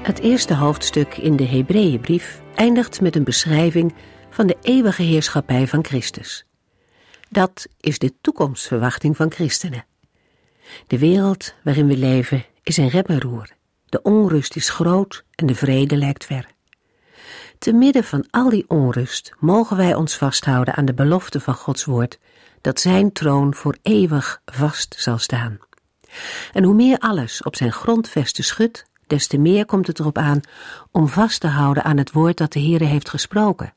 Het eerste hoofdstuk in de Hebreeënbrief eindigt met een beschrijving van de eeuwige heerschappij van Christus. Dat is de toekomstverwachting van christenen. De wereld waarin we leven is in rep en roer. De onrust is groot en de vrede lijkt ver. Te midden van al die onrust mogen wij ons vasthouden aan de belofte van Gods woord, dat zijn troon voor eeuwig vast zal staan. En hoe meer alles op zijn grondvesten schudt, des te meer komt het erop aan om vast te houden aan het woord dat de Heere heeft gesproken.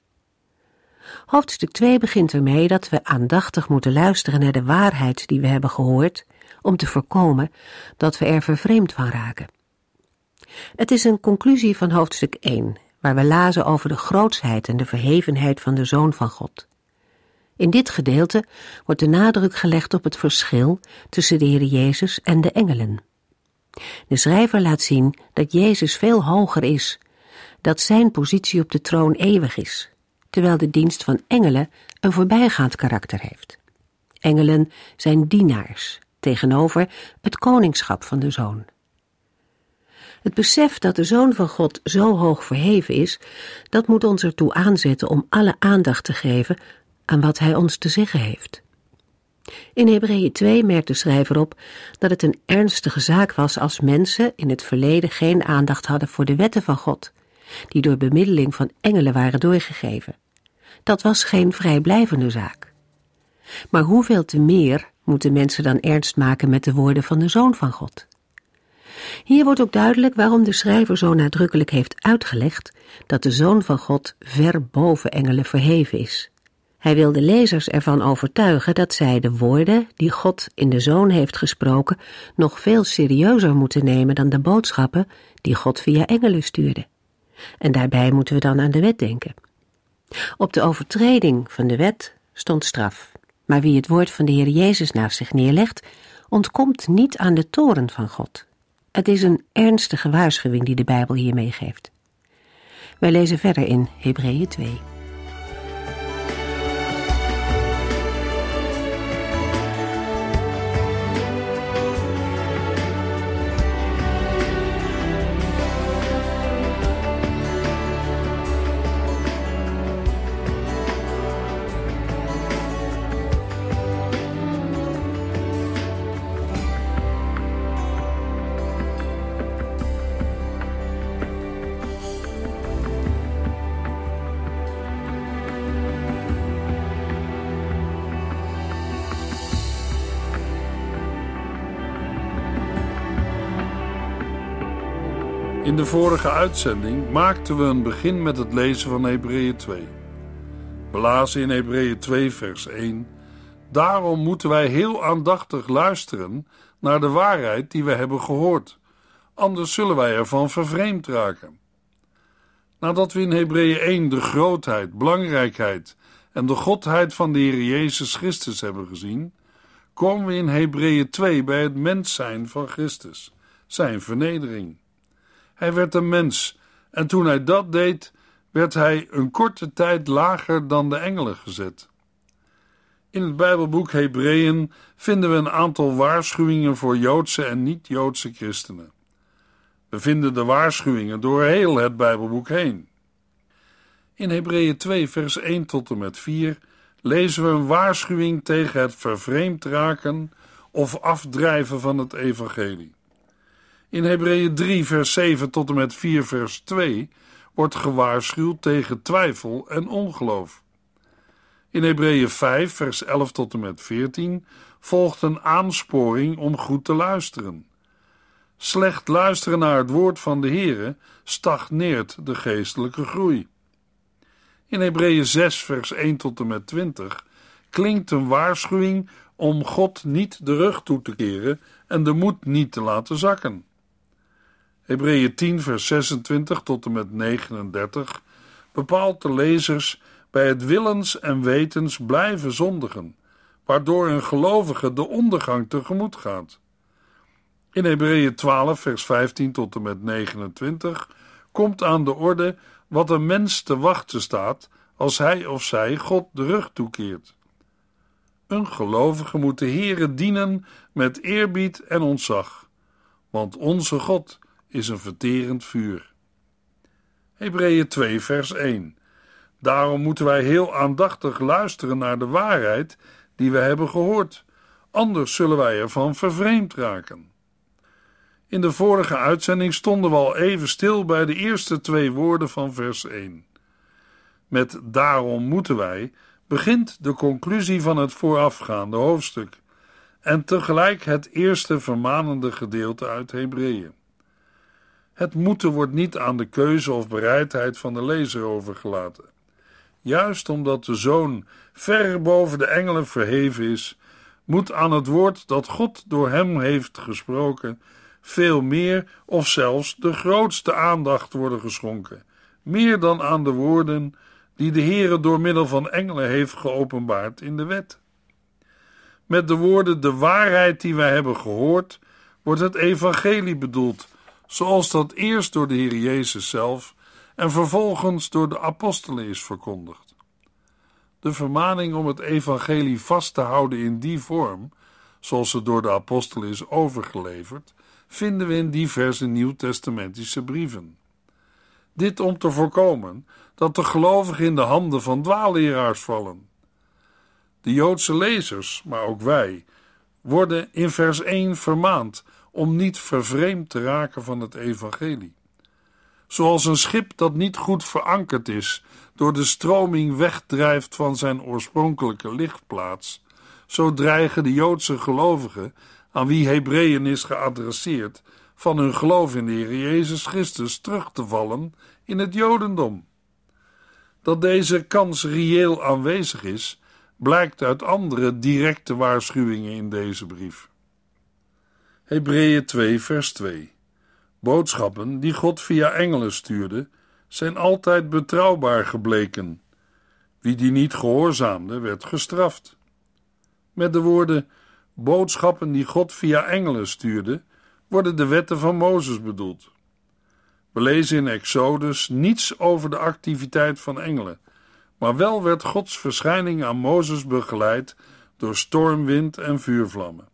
Hoofdstuk 2 begint ermee dat we aandachtig moeten luisteren naar de waarheid die we hebben gehoord, om te voorkomen dat we er vervreemd van raken. Het is een conclusie van hoofdstuk 1, waar we lazen over de grootsheid en de verhevenheid van de Zoon van God. In dit gedeelte wordt de nadruk gelegd op het verschil tussen de Heere Jezus en de engelen. De schrijver laat zien dat Jezus veel hoger is, dat zijn positie op de troon eeuwig is, terwijl de dienst van engelen een voorbijgaand karakter heeft. Engelen zijn dienaars, tegenover het koningschap van de Zoon. Het besef dat de Zoon van God zo hoog verheven is, dat moet ons ertoe aanzetten om alle aandacht te geven aan wat hij ons te zeggen heeft. In Hebreeën 2 merkt de schrijver op dat het een ernstige zaak was als mensen in het verleden geen aandacht hadden voor de wetten van God, die door bemiddeling van engelen waren doorgegeven. Dat was geen vrijblijvende zaak. Maar hoeveel te meer moeten mensen dan ernst maken met de woorden van de Zoon van God? Hier wordt ook duidelijk waarom de schrijver zo nadrukkelijk heeft uitgelegd dat de Zoon van God ver boven engelen verheven is. Hij wil de lezers ervan overtuigen dat zij de woorden die God in de Zoon heeft gesproken nog veel serieuzer moeten nemen dan de boodschappen die God via engelen stuurde. En daarbij moeten we dan aan de wet denken. Op de overtreding van de wet stond straf. Maar wie het woord van de Heer Jezus naast zich neerlegt, ontkomt niet aan de toorn van God. Het is een ernstige waarschuwing die de Bijbel hier meegeeft. Wij lezen verder in Hebreeën 2. In de vorige uitzending maakten we een begin met het lezen van Hebreeën 2. We lazen in Hebreeën 2 vers 1. Daarom moeten wij heel aandachtig luisteren naar de waarheid die we hebben gehoord. Anders zullen wij ervan vervreemd raken. Nadat we in Hebreeën 1 de grootheid, belangrijkheid en de godheid van de Heer Jezus Christus hebben gezien, komen we in Hebreeën 2 bij het mens zijn van Christus, zijn vernedering. Hij werd een mens en toen hij dat deed, werd hij een korte tijd lager dan de engelen gezet. In het Bijbelboek Hebreeën vinden we een aantal waarschuwingen voor Joodse en niet-Joodse christenen. We vinden de waarschuwingen door heel het Bijbelboek heen. In Hebreeën 2 vers 1 tot en met 4 lezen we een waarschuwing tegen het vervreemd raken of afdrijven van het evangelie. In Hebreeën 3 vers 7 tot en met 4 vers 2 wordt gewaarschuwd tegen twijfel en ongeloof. In Hebreeën 5 vers 11 tot en met 14 volgt een aansporing om goed te luisteren. Slecht luisteren naar het woord van de Heere stagneert de geestelijke groei. In Hebreeën 6 vers 1 tot en met 20 klinkt een waarschuwing om God niet de rug toe te keren en de moed niet te laten zakken. Hebreeën 10 vers 26 tot en met 39 bepaalt de lezers bij het willens en wetens blijven zondigen, waardoor een gelovige de ondergang tegemoet gaat. In Hebreeën 12 vers 15 tot en met 29 komt aan de orde wat een mens te wachten staat als hij of zij God de rug toekeert. Een gelovige moet de Heere dienen met eerbied en ontzag, want onze God is een verterend vuur. Hebreeën 2 vers 1. Daarom moeten wij heel aandachtig luisteren naar de waarheid die we hebben gehoord, anders zullen wij ervan vervreemd raken. In de vorige uitzending stonden we al even stil bij de eerste twee woorden van vers 1. Met daarom moeten wij begint de conclusie van het voorafgaande hoofdstuk en tegelijk het eerste vermanende gedeelte uit Hebreeën. Het moeten wordt niet aan de keuze of bereidheid van de lezer overgelaten. Juist omdat de Zoon ver boven de engelen verheven is, moet aan het woord dat God door hem heeft gesproken veel meer of zelfs de grootste aandacht worden geschonken, meer dan aan de woorden die de Heere door middel van engelen heeft geopenbaard in de wet. Met de woorden de waarheid die wij hebben gehoord, wordt het evangelie bedoeld, zoals dat eerst door de Heer Jezus zelf en vervolgens door de apostelen is verkondigd. De vermaning om het evangelie vast te houden in die vorm, zoals het door de apostelen is overgeleverd, vinden we in diverse nieuwtestamentische brieven. Dit om te voorkomen dat de gelovigen in de handen van dwaalleraars vallen. De Joodse lezers, maar ook wij, worden in vers 1 vermaand om niet vervreemd te raken van het evangelie. Zoals een schip dat niet goed verankerd is, door de stroming wegdrijft van zijn oorspronkelijke ligplaats, zo dreigen de Joodse gelovigen, aan wie Hebreeën is geadresseerd, van hun geloof in de Heer Jezus Christus terug te vallen in het Jodendom. Dat deze kans reëel aanwezig is, blijkt uit andere directe waarschuwingen in deze brief. Hebreeën 2 vers 2. Boodschappen die God via engelen stuurde, zijn altijd betrouwbaar gebleken. Wie die niet gehoorzaamde, werd gestraft. Met de woorden boodschappen die God via engelen stuurde, worden de wetten van Mozes bedoeld. We lezen in Exodus niets over de activiteit van engelen, maar wel werd Gods verschijning aan Mozes begeleid door stormwind en vuurvlammen.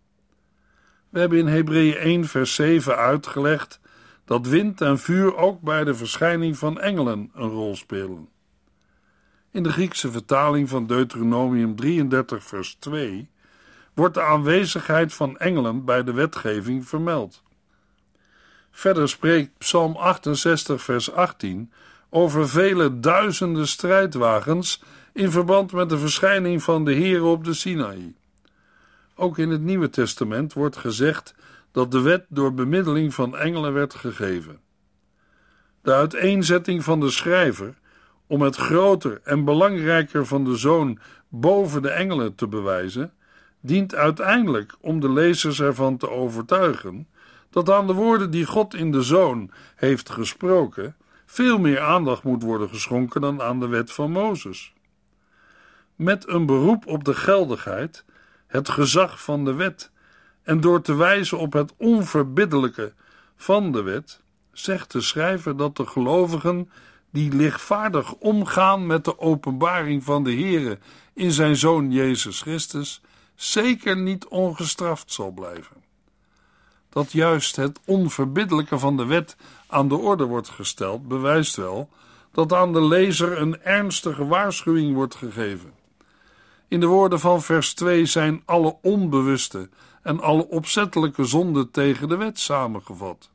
We hebben in Hebreeën 1 vers 7 uitgelegd dat wind en vuur ook bij de verschijning van engelen een rol spelen. In de Griekse vertaling van Deuteronomium 33 vers 2 wordt de aanwezigheid van engelen bij de wetgeving vermeld. Verder spreekt Psalm 68 vers 18 over vele duizenden strijdwagens in verband met de verschijning van de Heere op de Sinaï. Ook in het Nieuwe Testament wordt gezegd dat de wet door bemiddeling van engelen werd gegeven. De uiteenzetting van de schrijver om het groter en belangrijker van de Zoon boven de engelen te bewijzen, dient uiteindelijk om de lezers ervan te overtuigen dat aan de woorden die God in de Zoon heeft gesproken veel meer aandacht moet worden geschonken dan aan de wet van Mozes. Met een beroep op de geldigheid, het gezag van de wet en door te wijzen op het onverbiddelijke van de wet, zegt de schrijver dat de gelovigen die lichtvaardig omgaan met de openbaring van de Heere in zijn Zoon Jezus Christus zeker niet ongestraft zal blijven. Dat juist het onverbiddelijke van de wet aan de orde wordt gesteld, bewijst wel dat aan de lezer een ernstige waarschuwing wordt gegeven. In de woorden van vers 2 zijn alle onbewuste en alle opzettelijke zonden tegen de wet samengevat.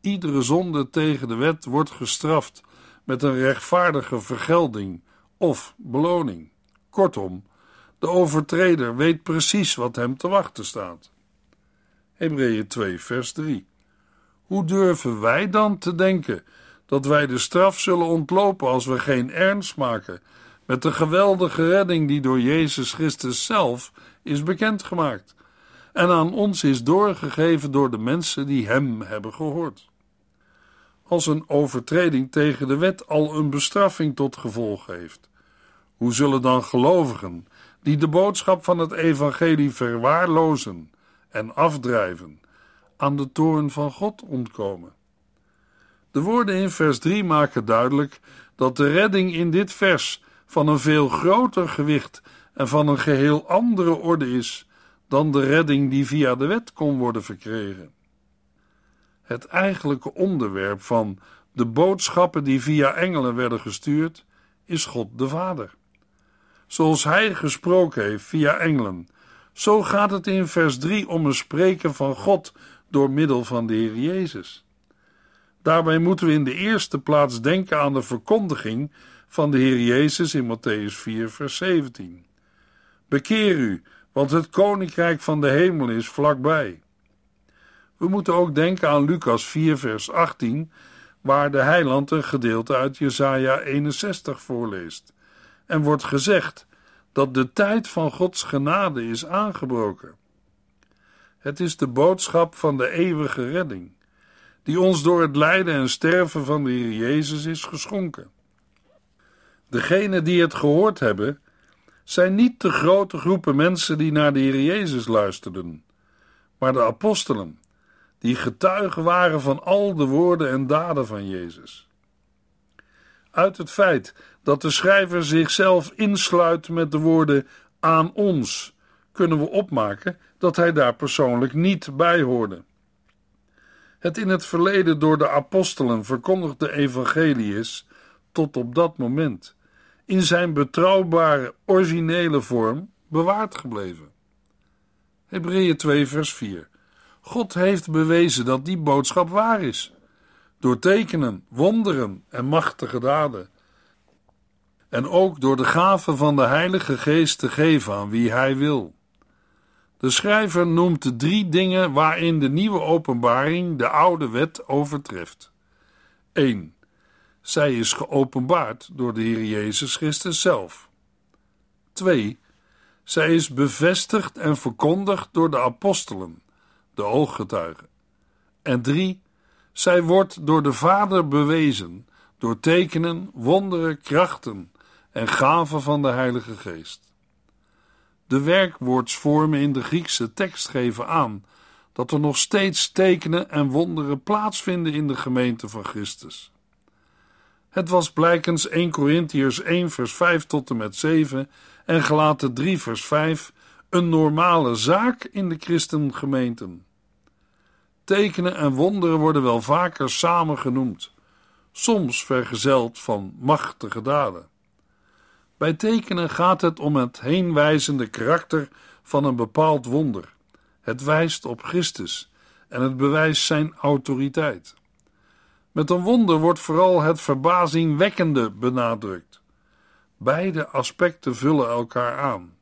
Iedere zonde tegen de wet wordt gestraft met een rechtvaardige vergelding of beloning. Kortom, de overtreder weet precies wat hem te wachten staat. Hebreeën 2 vers 3. Hoe durven wij dan te denken dat wij de straf zullen ontlopen als we geen ernst maken met de geweldige redding die door Jezus Christus zelf is bekendgemaakt en aan ons is doorgegeven door de mensen die hem hebben gehoord? als een overtreding tegen de wet al een bestraffing tot gevolg heeft. Hoe zullen dan gelovigen die de boodschap van het evangelie verwaarlozen en afdrijven, aan de toorn van God ontkomen? De woorden in vers 3 maken duidelijk dat de redding in dit vers van een veel groter gewicht en van een geheel andere orde is dan de redding die via de wet kon worden verkregen. Het eigenlijke onderwerp van de boodschappen die via engelen werden gestuurd is God de Vader. Zoals hij gesproken heeft via engelen, zo gaat het in vers 3 om een spreken van God door middel van de Heer Jezus. Daarbij moeten we in de eerste plaats denken aan de verkondiging van de Heer Jezus in Matthäus 4, vers 17. Bekeer u, want het koninkrijk van de hemel is vlakbij. We moeten ook denken aan Lucas 4, vers 18, waar de heiland een gedeelte uit Jesaja 61 voorleest en wordt gezegd dat de tijd van Gods genade is aangebroken. Het is de boodschap van de eeuwige redding, die ons door het lijden en sterven van de Heer Jezus is geschonken. Degenen die het gehoord hebben, zijn niet de grote groepen mensen die naar de Heer Jezus luisterden, maar de apostelen, die getuigen waren van al de woorden en daden van Jezus. Uit het feit dat de schrijver zichzelf insluit met de woorden aan ons, kunnen we opmaken dat hij daar persoonlijk niet bij hoorde. Het in het verleden door de apostelen verkondigde evangelie is, tot op dat moment, in zijn betrouwbare, originele vorm bewaard gebleven. Hebreeën 2 vers 4. God heeft bewezen dat die boodschap waar is, door tekenen, wonderen en machtige daden, en ook door de gave van de Heilige Geest te geven aan wie hij wil. De schrijver noemt de 3 dingen waarin de nieuwe openbaring de oude wet overtreft. 1. Zij is geopenbaard door de Heer Jezus Christus zelf. 2. Zij is bevestigd en verkondigd door de apostelen, de ooggetuigen. En 3. Zij wordt door de Vader bewezen door tekenen, wonderen, krachten en gaven van de Heilige Geest. De werkwoordsvormen in de Griekse tekst geven aan dat er nog steeds tekenen en wonderen plaatsvinden in de gemeente van Christus. Het was blijkens 1 Corinthiërs 1 vers 5 tot en met 7 en Galaten 3 vers 5 een normale zaak in de christengemeenten. Tekenen en wonderen worden wel vaker samen genoemd, soms vergezeld van machtige daden. Bij tekenen gaat het om het heenwijzende karakter van een bepaald wonder. Het wijst op Christus en het bewijst zijn autoriteit. Met een wonder wordt vooral het verbazingwekkende benadrukt. Beide aspecten vullen elkaar aan.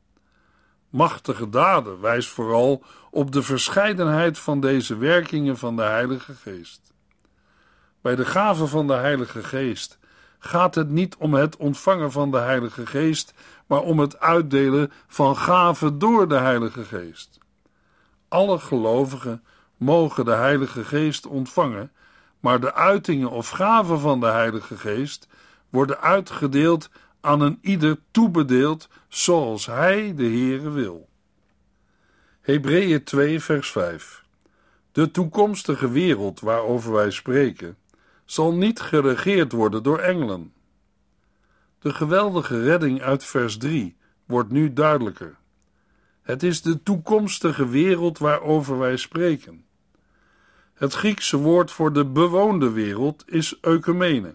Machtige daden wijst vooral op de verscheidenheid van deze werkingen van de Heilige Geest. Bij de gave van de Heilige Geest gaat het niet om het ontvangen van de Heilige Geest, maar om het uitdelen van gaven door de Heilige Geest. Alle gelovigen mogen de Heilige Geest ontvangen, maar de uitingen of gaven van de Heilige Geest worden uitgedeeld aan een ieder toebedeeld zoals hij de Heere wil. Hebreeën 2 vers 5. De toekomstige wereld waarover wij spreken zal niet geregeerd worden door engelen. De geweldige redding uit vers 3 wordt nu duidelijker. Het is de toekomstige wereld waarover wij spreken. Het Griekse woord voor de bewoonde wereld is eukumene,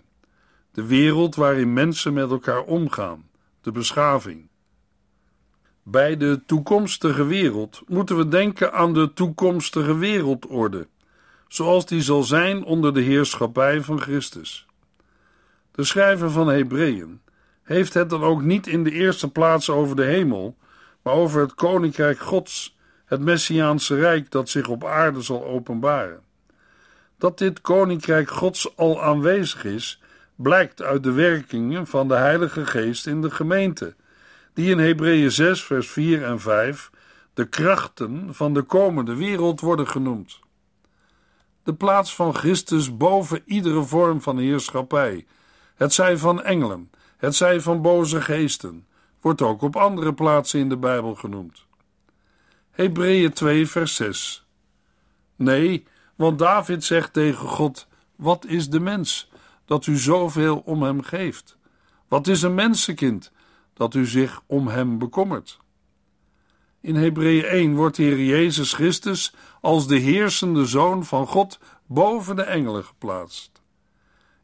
de wereld waarin mensen met elkaar omgaan, de beschaving. Bij de toekomstige wereld moeten we denken aan de toekomstige wereldorde, zoals die zal zijn onder de heerschappij van Christus. De schrijver van Hebreeën heeft het dan ook niet in de eerste plaats over de hemel, maar over het koninkrijk Gods, het Messiaanse Rijk dat zich op aarde zal openbaren. Dat dit koninkrijk Gods al aanwezig is, blijkt uit de werkingen van de Heilige Geest in de gemeente, die in Hebreeën 6 vers 4 en 5 de krachten van de komende wereld worden genoemd. de plaats van Christus boven iedere vorm van heerschappij, het zij van engelen, het zij van boze geesten, wordt ook op andere plaatsen in de Bijbel genoemd. Hebreeën 2 vers 6. Nee, want David zegt tegen God: wat is de mens, dat u zoveel om hem geeft? Wat is een mensenkind, dat u zich om hem bekommert? In Hebreeën 1 wordt de Heer Jezus Christus als de heersende Zoon van God boven de engelen geplaatst.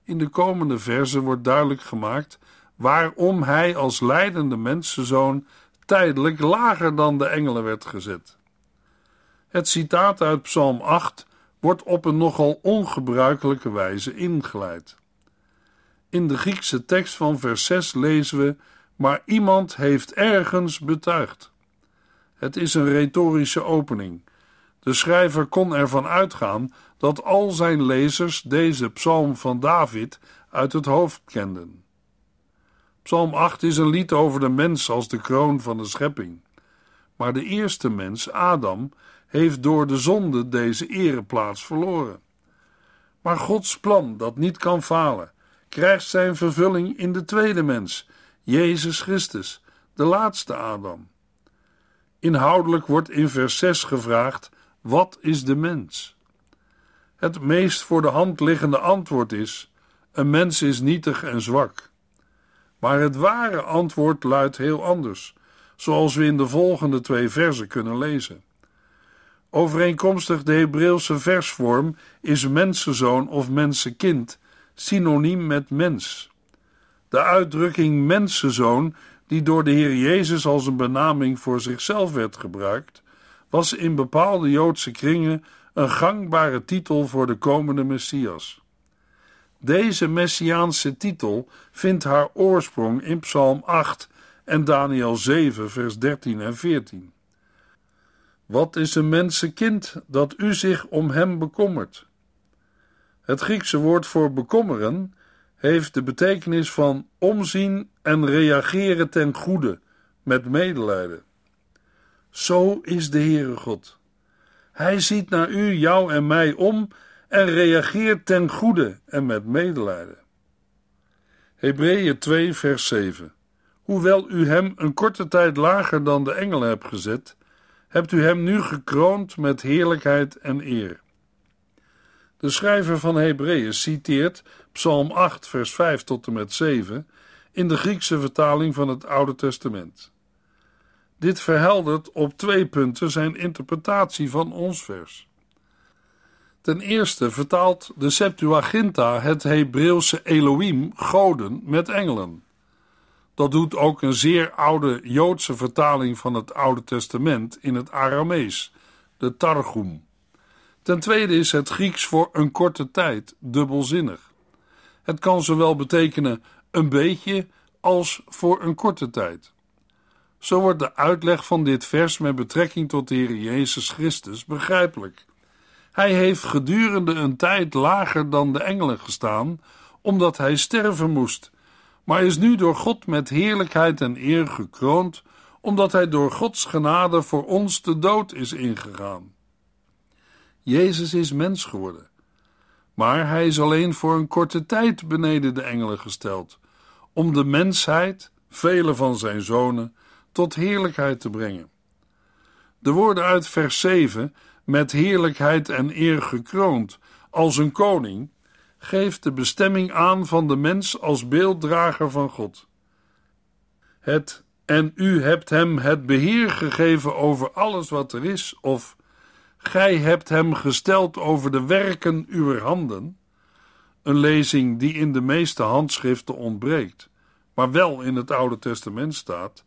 In de komende verzen wordt duidelijk gemaakt waarom hij als lijdende mensenzoon tijdelijk lager dan de engelen werd gezet. Het citaat uit Psalm 8 wordt op een nogal ongebruikelijke wijze ingeleid. In de Griekse tekst van vers 6 lezen we: maar iemand heeft ergens betuigd. Het is een retorische opening. De schrijver kon ervan uitgaan dat al zijn lezers deze psalm van David uit het hoofd kenden. Psalm 8 is een lied over de mens als de kroon van de schepping. Maar de eerste mens, Adam, heeft door de zonde deze ereplaats verloren. Maar Gods plan, dat niet kan falen, krijgt zijn vervulling in de tweede mens, Jezus Christus, de laatste Adam. Inhoudelijk wordt in vers 6 gevraagd: wat is de mens? Het meest voor de hand liggende antwoord is: een mens is nietig en zwak. Maar het ware antwoord luidt heel anders, zoals we in de volgende 2 verzen kunnen lezen. Overeenkomstig de Hebreeuwse versvorm is mensenzoon of mensenkind synoniem met mens. De uitdrukking mensenzoon, die door de Heer Jezus als een benaming voor zichzelf werd gebruikt, was in bepaalde Joodse kringen een gangbare titel voor de komende Messias. Deze Messiaanse titel vindt haar oorsprong in Psalm 8 en Daniël 7 vers 13 en 14. Wat is een mensenkind dat u zich om hem bekommert? Het Griekse woord voor bekommeren heeft de betekenis van omzien en reageren ten goede, met medelijden. Zo is de Heere God. Hij ziet naar u, jou en mij om en reageert ten goede en met medelijden. Hebreeën 2 vers 7. Hoewel u hem een korte tijd lager dan de engelen hebt gezet, hebt u hem nu gekroond met heerlijkheid en eer. De schrijver van Hebreeën citeert Psalm 8 vers 5 tot en met 7 in de Griekse vertaling van het Oude Testament. Dit verheldert op 2 punten zijn interpretatie van ons vers. Ten eerste vertaalt de Septuaginta het Hebreeuwse Elohim, goden, met engelen. Dat doet ook een zeer oude Joodse vertaling van het Oude Testament in het Aramees, de Targum. Ten tweede is het Grieks voor een korte tijd dubbelzinnig. Het kan zowel betekenen een beetje als voor een korte tijd. Zo wordt de uitleg van dit vers met betrekking tot de Heer Jezus Christus begrijpelijk. Hij heeft gedurende een tijd lager dan de engelen gestaan, omdat hij sterven moest, maar is nu door God met heerlijkheid en eer gekroond, omdat hij door Gods genade voor ons de dood is ingegaan. Jezus is mens geworden, maar hij is alleen voor een korte tijd beneden de engelen gesteld, om de mensheid, vele van zijn zonen, tot heerlijkheid te brengen. De woorden uit vers 7, met heerlijkheid en eer gekroond, als een koning, geeft de bestemming aan van de mens als beelddrager van God. En u hebt hem het beheer gegeven over alles wat er is, of gij hebt hem gesteld over de werken uwer handen, een lezing die in de meeste handschriften ontbreekt, maar wel in het Oude Testament staat,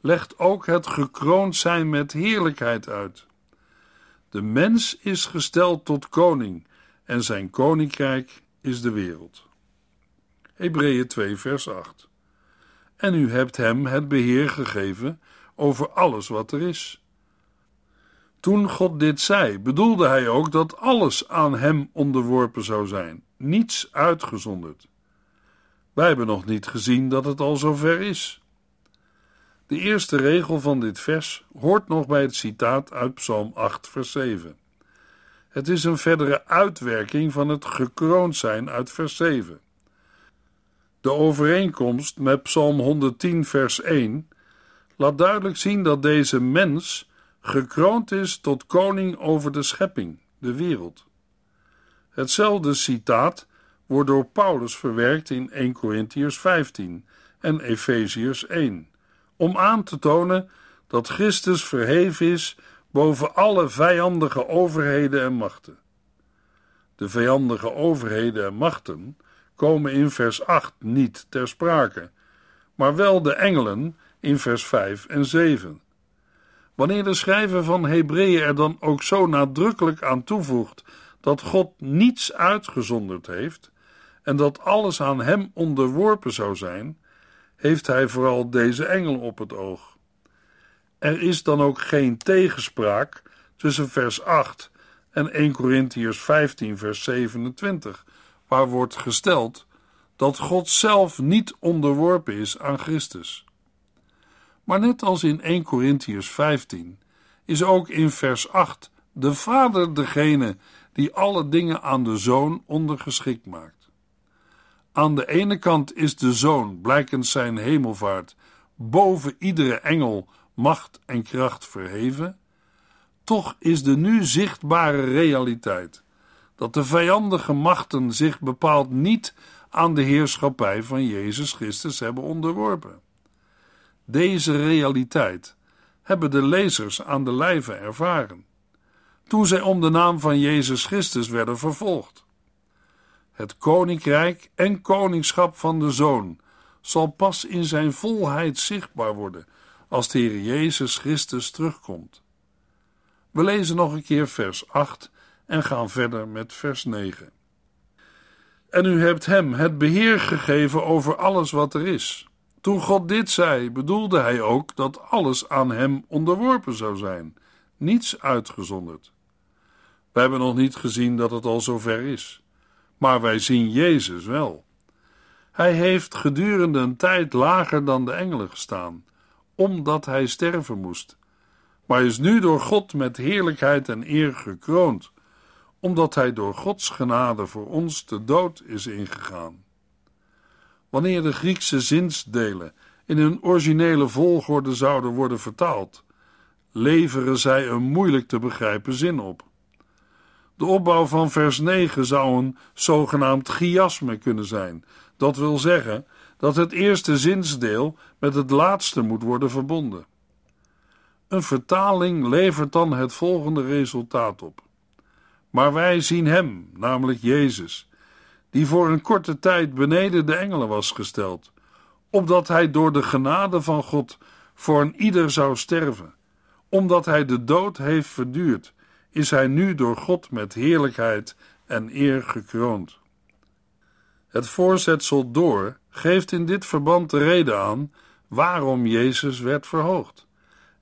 legt ook het gekroond zijn met heerlijkheid uit. De mens is gesteld tot koning en zijn koninkrijk is de wereld. Hebreeën 2 vers 8. En u hebt hem het beheer gegeven over alles wat er is. Toen God dit zei, bedoelde hij ook dat alles aan hem onderworpen zou zijn, niets uitgezonderd. Wij hebben nog niet gezien dat het al zover is. De eerste regel van dit vers hoort nog bij het citaat uit Psalm 8 vers 7. Het is een verdere uitwerking van het gekroond zijn uit vers 7. De overeenkomst met Psalm 110 vers 1 laat duidelijk zien dat deze mens gekroond is tot koning over de schepping, de wereld. Hetzelfde citaat wordt door Paulus verwerkt in 1 Corinthiërs 15 en Efeziërs 1, om aan te tonen dat Christus verheven is boven alle vijandige overheden en machten. De vijandige overheden en machten komen in vers 8 niet ter sprake, maar wel de engelen in vers 5 en 7. Wanneer de schrijver van Hebreeën er dan ook zo nadrukkelijk aan toevoegt dat God niets uitgezonderd heeft en dat alles aan hem onderworpen zou zijn, heeft hij vooral deze engel op het oog. Er is dan ook geen tegenspraak tussen vers 8 en 1 Corinthiërs 15 vers 27, waar wordt gesteld dat God zelf niet onderworpen is aan Christus. Maar net als in 1 Corinthiërs 15 is ook in vers 8 de Vader degene die alle dingen aan de Zoon ondergeschikt maakt. Aan de ene kant is de Zoon, blijkens zijn hemelvaart, boven iedere engel, macht en kracht verheven. Toch is de nu zichtbare realiteit dat de vijandige machten zich bepaald niet aan de heerschappij van Jezus Christus hebben onderworpen. Deze realiteit hebben de lezers aan de lijve ervaren, toen zij om de naam van Jezus Christus werden vervolgd. Het koninkrijk en koningschap van de Zoon zal pas in zijn volheid zichtbaar worden als de Heer Jezus Christus terugkomt. We lezen nog een keer vers 8 en gaan verder met vers 9. En u hebt hem het beheer gegeven over alles wat er is. Toen God dit zei, bedoelde hij ook dat alles aan hem onderworpen zou zijn, niets uitgezonderd. We hebben nog niet gezien dat het al zover is, maar wij zien Jezus wel. Hij heeft gedurende een tijd lager dan de engelen gestaan, omdat hij sterven moest, maar is nu door God met heerlijkheid en eer gekroond, omdat hij door Gods genade voor ons de dood is ingegaan. Wanneer de Griekse zinsdelen in hun originele volgorde zouden worden vertaald, leveren zij een moeilijk te begrijpen zin op. De opbouw van vers 9 zou een zogenaamd chiasme kunnen zijn. Dat wil zeggen dat het eerste zinsdeel met het laatste moet worden verbonden. Een vertaling levert dan het volgende resultaat op. Maar wij zien hem, namelijk Jezus, die voor een korte tijd beneden de engelen was gesteld, opdat hij door de genade van God voor een ieder zou sterven. Omdat hij de dood heeft verduurd, is hij nu door God met heerlijkheid en eer gekroond. Het voorzetsel door geeft in dit verband de reden aan waarom Jezus werd verhoogd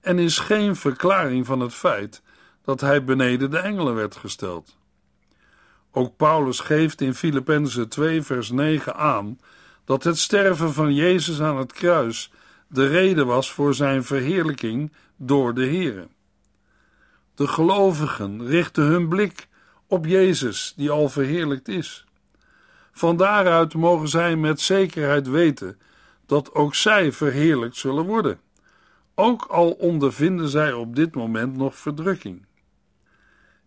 en is geen verklaring van het feit dat hij beneden de engelen werd gesteld. Ook Paulus geeft in Filippenzen 2 vers 9 aan dat het sterven van Jezus aan het kruis de reden was voor zijn verheerlijking door de Here. De gelovigen richten hun blik op Jezus die al verheerlijkt is. Van daaruit mogen zij met zekerheid weten dat ook zij verheerlijkt zullen worden, ook al ondervinden zij op dit moment nog verdrukking.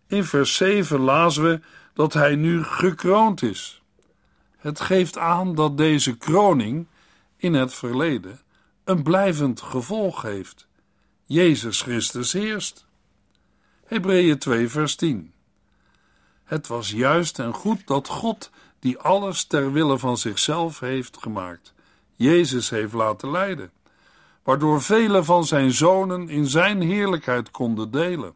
In vers 7 lazen we dat hij nu gekroond is. Het geeft aan dat deze kroning in het verleden een blijvend gevolg heeft. Jezus Christus heerst. Hebreeën 2 vers 10. Het was juist en goed dat God, die alles ter wille van zichzelf heeft gemaakt, Jezus heeft laten lijden, waardoor velen van zijn zonen in zijn heerlijkheid konden delen.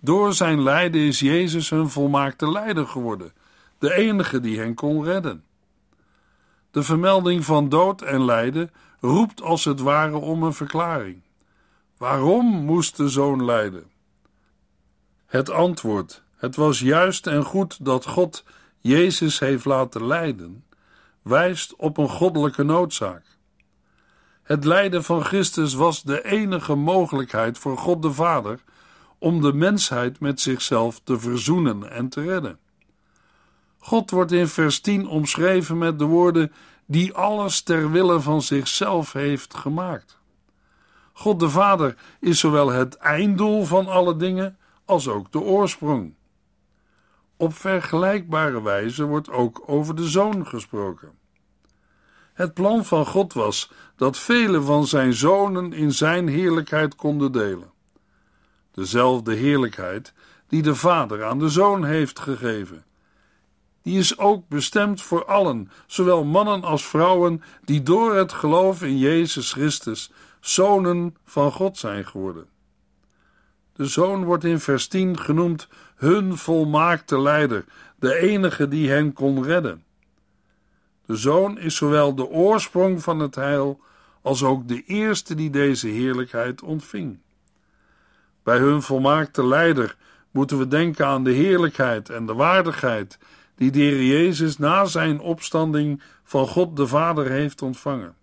Door zijn lijden is Jezus hun volmaakte leider geworden, de enige die hen kon redden. De vermelding van dood en lijden roept als het ware om een verklaring. Waarom moest de Zoon lijden? Het antwoord, het was juist en goed dat God Jezus heeft laten lijden, wijst op een goddelijke noodzaak. Het lijden van Christus was de enige mogelijkheid voor God de Vader om de mensheid met zichzelf te verzoenen en te redden. God wordt in vers 10 omschreven met de woorden die alles ter wille van zichzelf heeft gemaakt. God de Vader is zowel het einddoel van alle dingen als ook de oorsprong. Op vergelijkbare wijze wordt ook over de Zoon gesproken. Het plan van God was dat velen van zijn zonen in zijn heerlijkheid konden delen. Dezelfde heerlijkheid die de Vader aan de Zoon heeft gegeven. Die is ook bestemd voor allen, zowel mannen als vrouwen, die door het geloof in Jezus Christus zonen van God zijn geworden. De Zoon wordt in vers 10 genoemd hun volmaakte leider, de enige die hen kon redden. De Zoon is zowel de oorsprong van het heil als ook de eerste die deze heerlijkheid ontving. Bij hun volmaakte leider moeten we denken aan de heerlijkheid en de waardigheid die de Heer Jezus na zijn opstanding van God de Vader heeft ontvangen.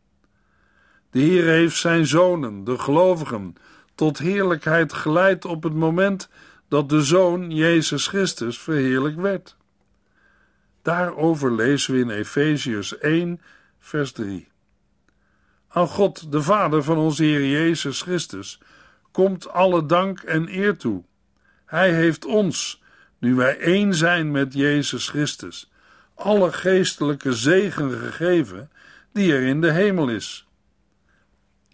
De Heer heeft zijn zonen, de gelovigen, tot heerlijkheid geleid op het moment dat de Zoon, Jezus Christus, verheerlijk werd. Daarover lezen we in Efeziërs 1, vers 3. Aan God, de Vader van onze Heer Jezus Christus, komt alle dank en eer toe. Hij heeft ons, nu wij één zijn met Jezus Christus, alle geestelijke zegen gegeven die er in de hemel is.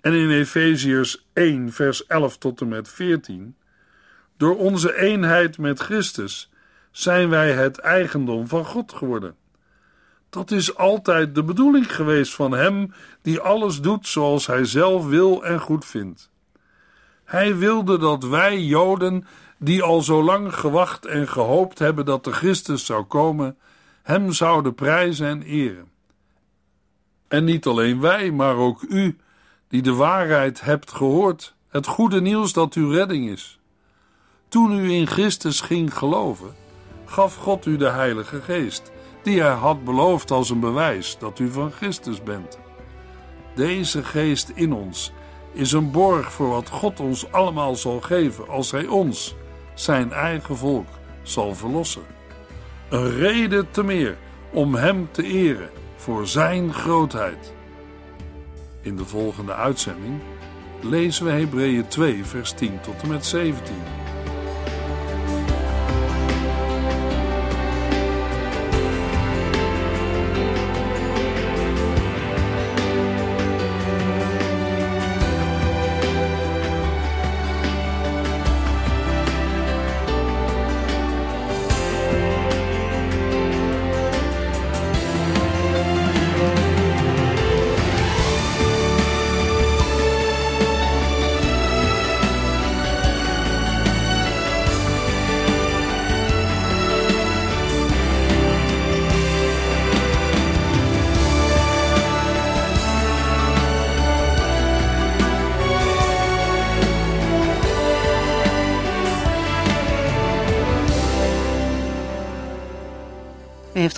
En in Efeziërs 1, vers 11 tot en met 14, door onze eenheid met Christus zijn wij het eigendom van God geworden. Dat is altijd de bedoeling geweest van Hem die alles doet zoals Hij zelf wil en goed vindt. Hij wilde dat wij Joden, die al zo lang gewacht en gehoopt hebben dat de Christus zou komen, Hem zouden prijzen en eren. En niet alleen wij, maar ook u, die de waarheid hebt gehoord, het goede nieuws dat uw redding is. Toen u in Christus ging geloven, gaf God u de Heilige Geest, die Hij had beloofd als een bewijs dat u van Christus bent. Deze Geest in ons is een borg voor wat God ons allemaal zal geven als Hij ons, zijn eigen volk, zal verlossen. Een reden te meer om Hem te eren voor zijn grootheid. In de volgende uitzending lezen we Hebreeën 2 vers 10 tot en met 17. U heeft